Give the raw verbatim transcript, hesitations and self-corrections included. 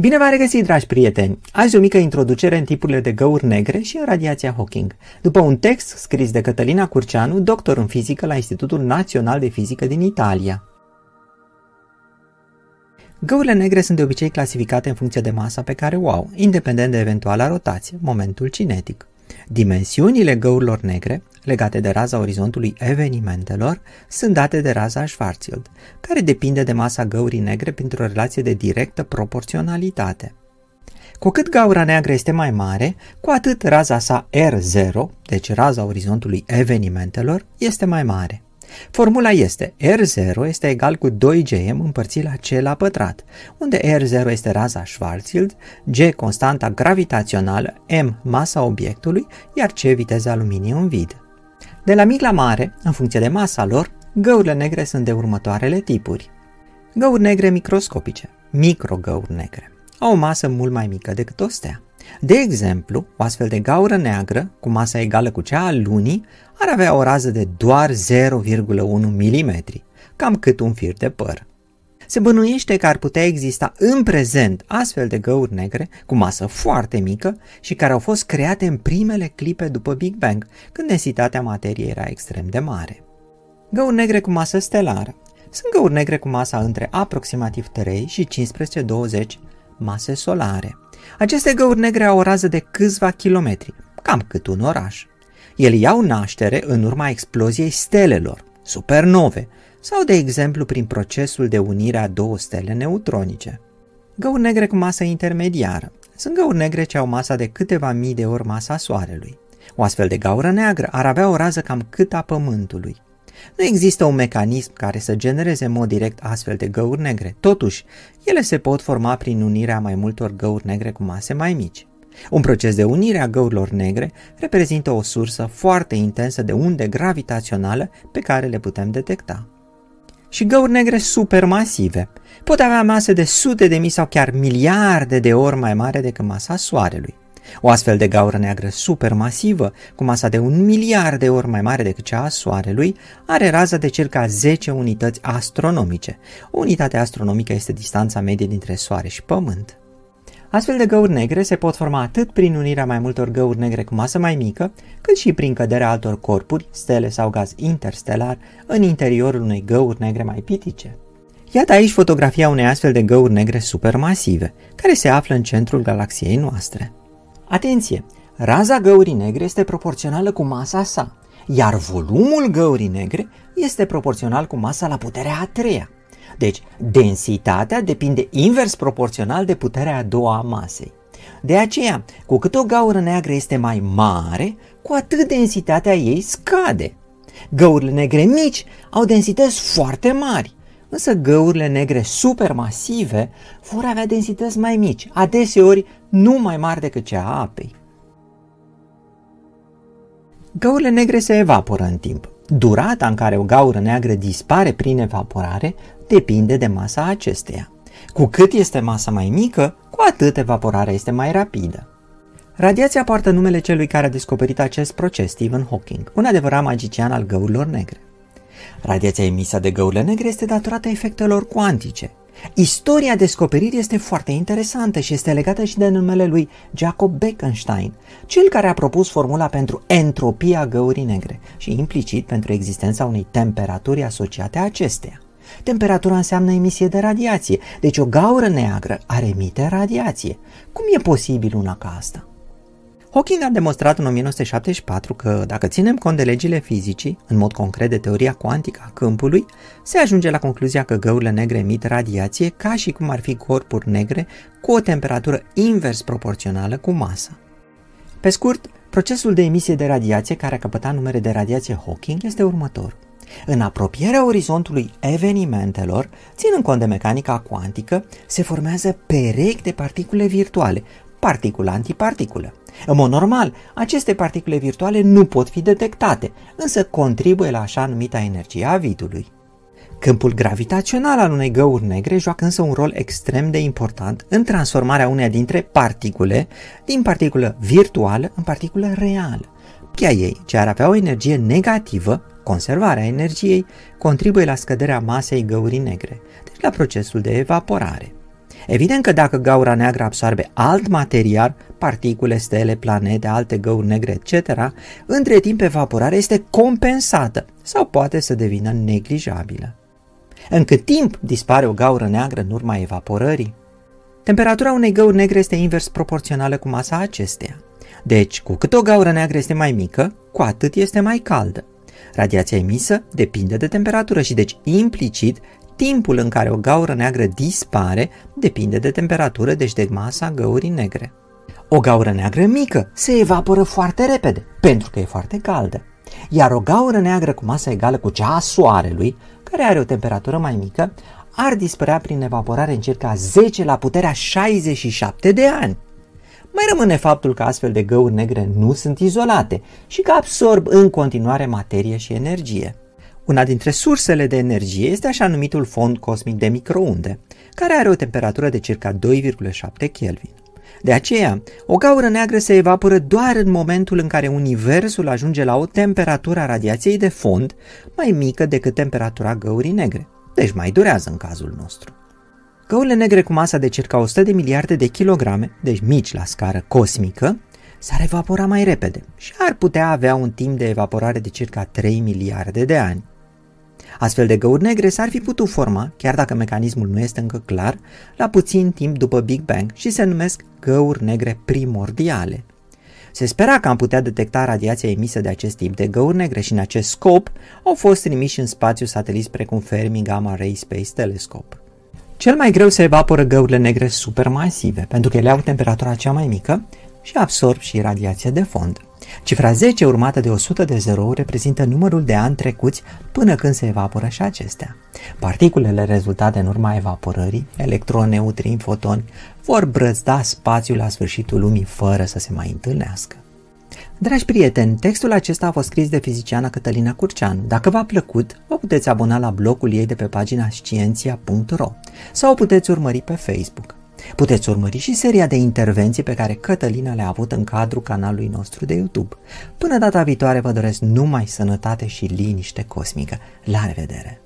Bine v-am regăsit, dragi prieteni! Azi o mică introducere în tipurile de găuri negre și în radiația Hawking, după un text scris de Cătălina Curceanu, doctor în fizică la Institutul Național de Fizică din Italia. Găurile negre sunt de obicei clasificate în funcție de masa pe care o au, independent de eventuala rotație, momentul cinetic. Dimensiunile găurilor negre, legate de raza orizontului evenimentelor, sunt date de raza Schwarzschild, care depinde de masa găurii negre printr-o relație de directă proporționalitate. Cu cât gaura neagră este mai mare, cu atât raza sa R zero, deci raza orizontului evenimentelor, este mai mare. Formula este R zero este egal cu doi G M împărțit la C la pătrat, unde R zero este raza Schwarzschild, G constanta gravitațională, M masa obiectului, iar C viteza luminii în vid. De la mic la mare, în funcție de masa lor, găurile negre sunt de următoarele tipuri. Găuri negre microscopice, microgăuri negre, au o masă mult mai mică decât o stea. De exemplu, o astfel de gaură neagră, cu masa egală cu cea a lunii, ar avea o rază de doar zero virgulă unu milimetri, cam cât un fir de păr. Se bănuiește că ar putea exista în prezent astfel de găuri negre, cu masă foarte mică și care au fost create în primele clipe după Big Bang, când densitatea materiei era extrem de mare. Găuri negre cu masă stelară. Sunt găuri negre cu masa între aproximativ trei și cincisprezece douăzeci mase solare. Aceste găuri negre au o rază de câțiva kilometri, cam cât un oraș. Ele iau naștere în urma exploziei stelelor, supernove, sau de exemplu prin procesul de unire a două stele neutronice. Găuri negre cu masă intermediară. Sunt găuri negre ce au masa de câteva mii de ori masa Soarelui. O astfel de gaură neagră ar avea o rază cam cât a Pământului. Nu există un mecanism care să genereze în mod direct astfel de găuri negre, totuși, ele se pot forma prin unirea mai multor găuri negre cu mase mai mici. Un proces de unire a găurilor negre reprezintă o sursă foarte intensă de unde gravitaționale pe care le putem detecta. Și găuri negre supermasive pot avea mase de sute de mii sau chiar miliarde de ori mai mare decât masa Soarelui. O astfel de gaură neagră supermasivă, cu masa de un miliard de ori mai mare decât cea a Soarelui, are raza de circa zece unități astronomice. O unitate astronomică este distanța medie dintre Soare și Pământ. Astfel de găuri negre se pot forma atât prin unirea mai multor găuri negre cu masă mai mică, cât și prin căderea altor corpuri, stele sau gaz interstelar în interiorul unei găuri negre mai pitice. Iată aici fotografia unei astfel de găuri negre supermasive, care se află în centrul galaxiei noastre. Atenție! Raza găurii negre este proporțională cu masa sa, iar volumul găurii negre este proporțional cu masa la puterea a treia. Deci, densitatea depinde invers proporțional de puterea a doua a masei. De aceea, cu cât o gaură neagră este mai mare, cu atât densitatea ei scade. Găurile negre mici au densități foarte mari, însă găurile negre supermasive vor avea densități mai mici, adeseori nu mai mari decât cea a apei. Găurile negre se evaporă în timp. Durata în care o gaură neagră dispare prin evaporare depinde de masa acesteia. Cu cât este masa mai mică, cu atât evaporarea este mai rapidă. Radiația poartă numele celui care a descoperit acest proces, Stephen Hawking, un adevărat magician al găurilor negre. Radiația emisă de găurile negre este datorată efectelor cuantice. Istoria descoperirii este foarte interesantă și este legată și de numele lui Jacob Bekenstein, cel care a propus formula pentru entropia găurii negre și implicit pentru existența unei temperaturi asociate acesteia. Temperatura înseamnă emisie de radiație, deci o gaură neagră ar emite radiație. Cum e posibil una ca asta? Hawking a demonstrat în o mie nouă sute șaptezeci și patru că, dacă ținem cont de legile fizicii, în mod concret de teoria cuantică a câmpului, se ajunge la concluzia că găurile negre emit radiație ca și cum ar fi corpuri negre cu o temperatură invers proporțională cu masa. Pe scurt, procesul de emisie de radiație care a căpătat numele de radiație Hawking este următor. În apropierea orizontului evenimentelor, ținând cont de mecanica cuantică, se formează perechi de particule virtuale, particulă-antiparticulă. În mod normal, aceste particule virtuale nu pot fi detectate, însă contribuie la așa numita energie a vidului. Câmpul gravitațional al unei găuri negre joacă însă un rol extrem de important în transformarea uneia dintre particule din particulă virtuală în particulă reală. Cheia ei, ce ar avea o energie negativă, conservarea energiei, contribuie la scăderea masei găurii negre, deci la procesul de evaporare. Evident că dacă gaura neagră absorbe alt material, particule, stele, planete, alte găuri negre, et cetera, între timp evaporarea este compensată sau poate să devină neglijabilă. În cât timp dispare o gaură neagră în urma evaporării? Temperatura unei găuri negre este invers proporțională cu masa acesteia. Deci, cu cât o gaură neagră este mai mică, cu atât este mai caldă. Radiația emisă depinde de temperatură și deci, implicit, timpul în care o gaură neagră dispare depinde de temperatură, deci de masa găurii negre. O gaură neagră mică se evaporă foarte repede, pentru că e foarte caldă. Iar o gaură neagră cu masă egală cu cea a Soarelui, care are o temperatură mai mică, ar dispărea prin evaporare în circa zece la puterea șaizeci și șapte de ani. Mai rămâne faptul că astfel de găuri negre nu sunt izolate și că absorb în continuare materie și energie. Una dintre sursele de energie este așa numitul fond cosmic de microunde, care are o temperatură de circa doi virgulă șapte Kelvin. De aceea, o gaură neagră se evaporă doar în momentul în care universul ajunge la o temperatură a radiației de fond mai mică decât temperatura găurii negre, deci mai durează în cazul nostru. Găurile negre cu masa de circa o sută de miliarde de kilograme, deci mici la scară cosmică, s-ar evapora mai repede și ar putea avea un timp de evaporare de circa trei miliarde de ani. Astfel de găuri negre s-ar fi putut forma, chiar dacă mecanismul nu este încă clar, la puțin timp după Big Bang și se numesc găuri negre primordiale. Se spera că am putea detecta radiația emisă de acest tip de găuri negre și în acest scop au fost trimiși în spațiu sateliți precum Fermi Gamma Ray Space Telescope. Cel mai greu se evaporă găurile negre supermasive, pentru că ele au temperatura cea mai mică și absorb și radiația de fond. Cifra zece urmată de o sută de zerouri reprezintă numărul de ani trecuți până când se evaporă și acestea. Particulele rezultate în urma evaporării, electroni, neutrini, fotoni, vor brăzda spațiul la sfârșitul lumii fără să se mai întâlnească. Dragi prieteni, textul acesta a fost scris de fiziciana Cătălina Curceanu. Dacă v-a plăcut, vă puteți abona la blogul ei de pe pagina scientia punct ro sau o puteți urmări pe Facebook. Puteți urmări și seria de intervenții pe care Cătălina le-a avut în cadrul canalului nostru de YouTube. Până data viitoare vă doresc numai sănătate și liniște cosmică. La revedere!